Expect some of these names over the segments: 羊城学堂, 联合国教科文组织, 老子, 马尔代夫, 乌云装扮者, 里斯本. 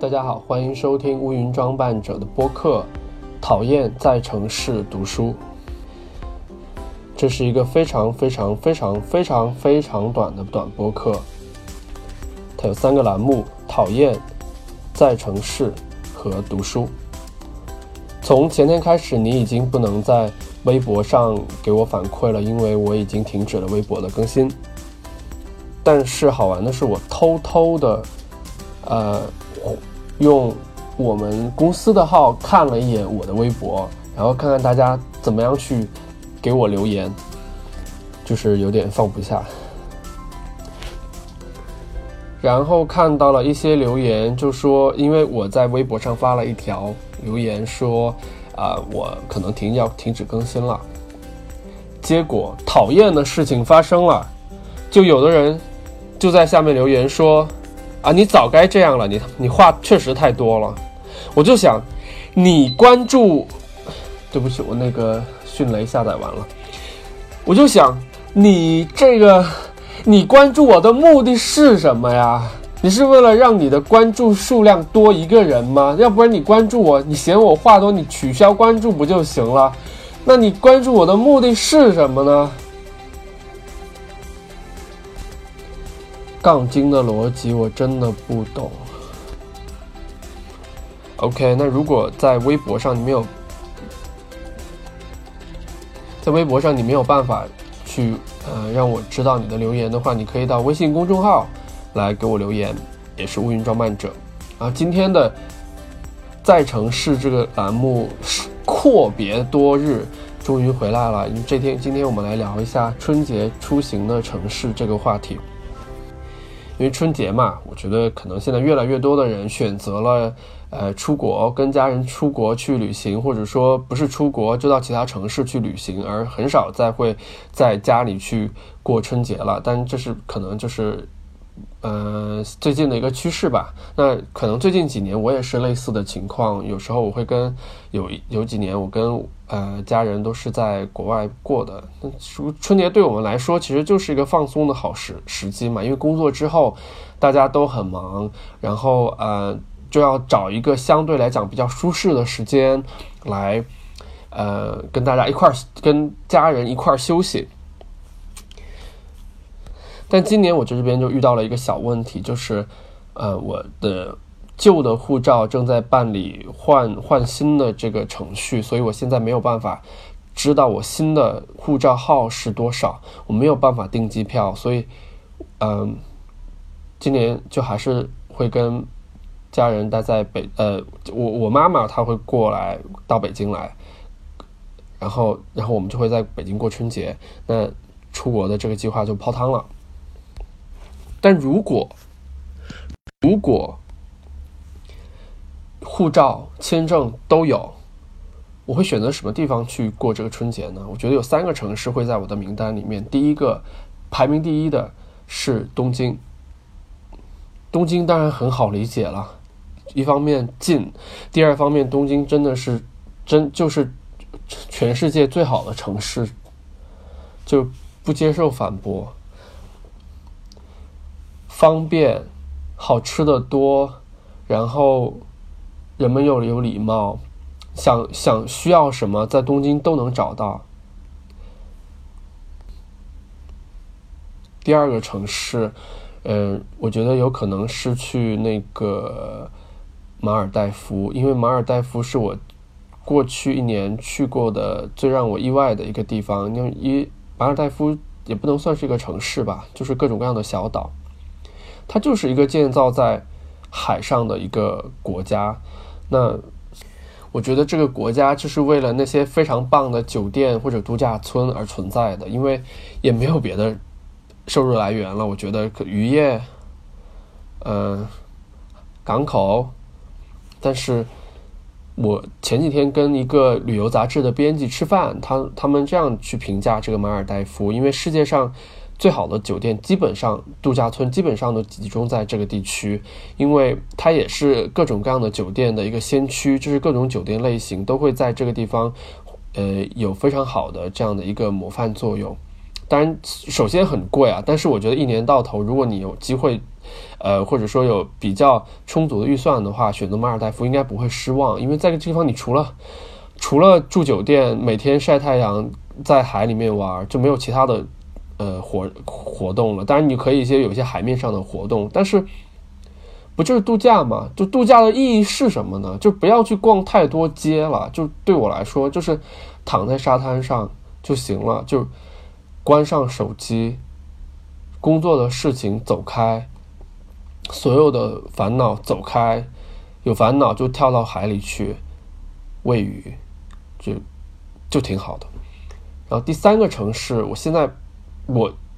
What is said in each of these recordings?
大家好，欢迎收听乌云装扮者的播客讨厌在城市读书。这是一个非常短的短播客，它有三个栏目：讨厌、在城市和读书。从前天开始，你已经不能在微博上给我反馈了，因为我已经停止了微博的更新。但是好玩的是，我偷偷的用我们公司的号看了一眼我的微博，然后看看大家怎么样去给我留言，就是有点放不下。然后看到了一些留言，就说因为我在微博上发了一条留言说我可能要停止更新了，结果讨厌的事情发生了，就有的人就在下面留言说啊，你早该这样了，你话确实太多了。我就想，你关注，对不起，我那个迅雷下载完了。我就想，你关注我的目的是什么呀？你是为了让你的关注数量多一个人吗？要不然你关注我，你嫌我话多，你取消关注不就行了？那你关注我的目的是什么呢？杠精的逻辑我真的不懂。 OK， 那如果在微博上你没有办法去让我知道你的留言的话，你可以到微信公众号来给我留言，也是乌云装扮者。然后今天的在城市这个栏目阔别多日终于回来了，今天我们来聊一下春节出行的城市这个话题。因为春节嘛，我觉得可能现在越来越多的人选择了出国，跟家人出国去旅行，或者说不是出国就到其他城市去旅行，而很少再会在家里去过春节了。但这是可能就是最近的一个趋势吧。那可能最近几年我也是类似的情况，有时候我会跟有几年我跟家人都是在国外过的。春节对我们来说其实就是一个放松的好时机嘛，因为工作之后大家都很忙，然后就要找一个相对来讲比较舒适的时间来跟家人一块休息。但今年我这边就遇到了一个小问题，就是我的旧的护照正在办理换新的这个程序，所以我现在没有办法知道我新的护照号是多少，我没有办法订机票，所以今年就还是会跟家人待在我妈妈她会过来到北京来，然后我们就会在北京过春节，那出国的这个计划就泡汤了。但如果护照、签证都有，我会选择什么地方去过这个春节呢？我觉得有三个城市会在我的名单里面。第一个排名第一的是东京。东京当然很好理解了，一方面近，第二方面东京真的是就是全世界最好的城市，就不接受反驳。方便，好吃的多，然后人们又有礼貌，需要什么在东京都能找到。第二个城市，我觉得有可能是去那个马尔代夫，因为马尔代夫是我过去一年去过的最让我意外的一个地方。因为马尔代夫也不能算是一个城市吧，就是各种各样的小岛。它就是一个建造在海上的一个国家，那我觉得这个国家就是为了那些非常棒的酒店或者度假村而存在的，因为也没有别的收入来源了。我觉得渔业，港口，但是我前几天跟一个旅游杂志的编辑吃饭，他们这样去评价这个马尔代夫，因为世界上最好的酒店基本上度假村基本上都集中在这个地区，因为它也是各种各样的酒店的一个先驱，就是各种酒店类型都会在这个地方有非常好的这样的一个模范作用。当然首先很贵啊，但是我觉得一年到头如果你有机会或者说有比较充足的预算的话，选择马尔代夫应该不会失望，因为在这个地方你除了住酒店每天晒太阳在海里面玩就没有其他的活动了。当然你可以有一些海面上的活动，但是不就是度假吗？就度假的意义是什么呢？就不要去逛太多街了，就对我来说就是躺在沙滩上就行了，就关上手机，工作的事情走开，所有的烦恼走开，有烦恼就跳到海里去喂鱼，就挺好的。然后第三个城市，我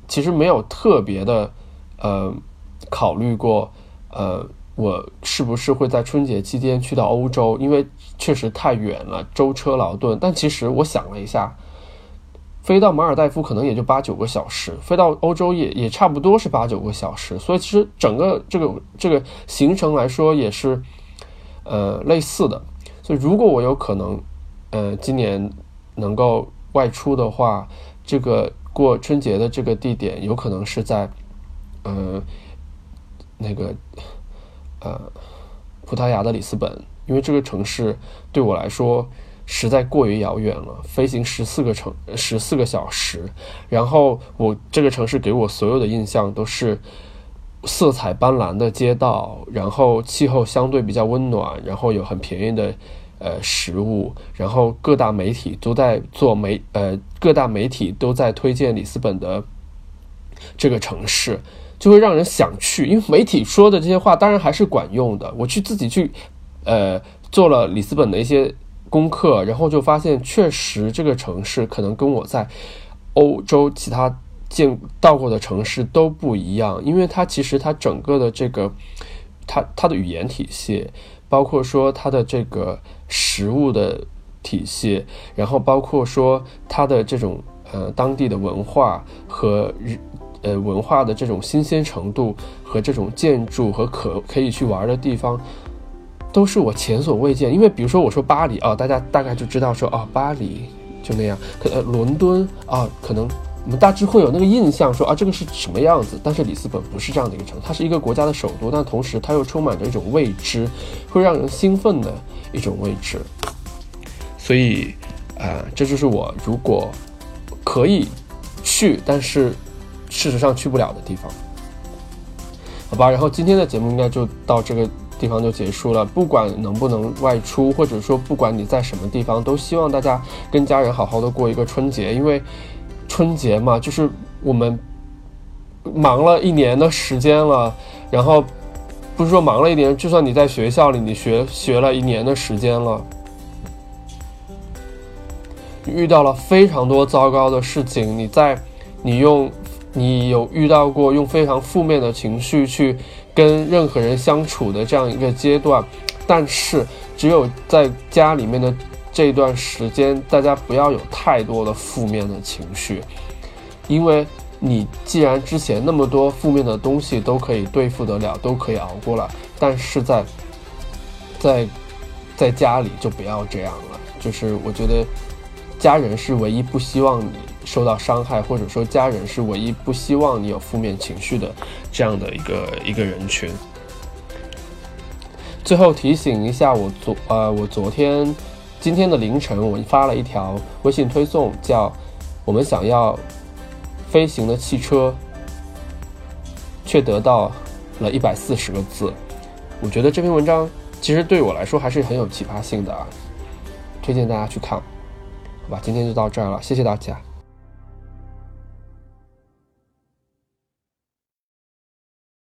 其实没有特别的考虑过我是不是会在春节期间去到欧洲，因为确实太远了，舟车劳顿。但其实我想了一下，飞到马尔代夫可能也就8-9个小时，飞到欧洲也差不多是8-9个小时，所以其实整个这个行程来说也是类似的。所以如果我有可能今年能够外出的话，这个过春节的这个地点有可能是在葡萄牙的里斯本，因为这个城市对我来说实在过于遥远了，飞行14个小时，然后这个城市给我所有的印象都是色彩斑斓的街道，然后气候相对比较温暖，然后有很便宜的食物，然后各大媒体都在推荐里斯本的这个城市，就会让人想去。因为媒体说的这些话当然还是管用的，我去自己去做了里斯本的一些功课，然后就发现确实这个城市可能跟我在欧洲其他到过的城市都不一样，因为它整个的这个它的语言体系，包括说它的这个食物的体系，然后包括说它的这种当地的文化和文化的这种新鲜程度和这种建筑和可以去玩的地方，都是我前所未见。因为比如说我说巴黎啊，大家大概就知道说啊巴黎就那样，伦敦啊可能我们大致会有那个印象说啊这个是什么样子，但是里斯本不是这样的一个城市，它是一个国家的首都，但同时它又充满着一种未知，会让人兴奋的一种未知。所以这就是我如果可以去但是事实上去不了的地方，好吧。然后今天的节目应该就到这个地方就结束了。不管能不能外出，或者说不管你在什么地方，都希望大家跟家人好好的过一个春节，因为春节嘛，就是我们忙了一年的时间了，然后不是说忙了一年，就算你在学校里你学了一年的时间了，你遇到了非常多糟糕的事情，你有遇到过用非常负面的情绪去跟任何人相处的这样一个阶段，但是只有在家里面的这段时间，大家不要有太多的负面的情绪，因为你既然之前那么多负面的东西都可以对付得了，都可以熬过来，但是在家里就不要这样了。就是我觉得家人是唯一不希望你受到伤害，或者说家人是唯一不希望你有负面情绪的这样的一个人群。最后提醒一下，今天的凌晨我发了一条微信推送，叫我们想要飞行的汽车，却得到了140个字。我觉得这篇文章其实对我来说还是很有启发性的推荐大家去看，好吧。今天就到这儿了，谢谢大家。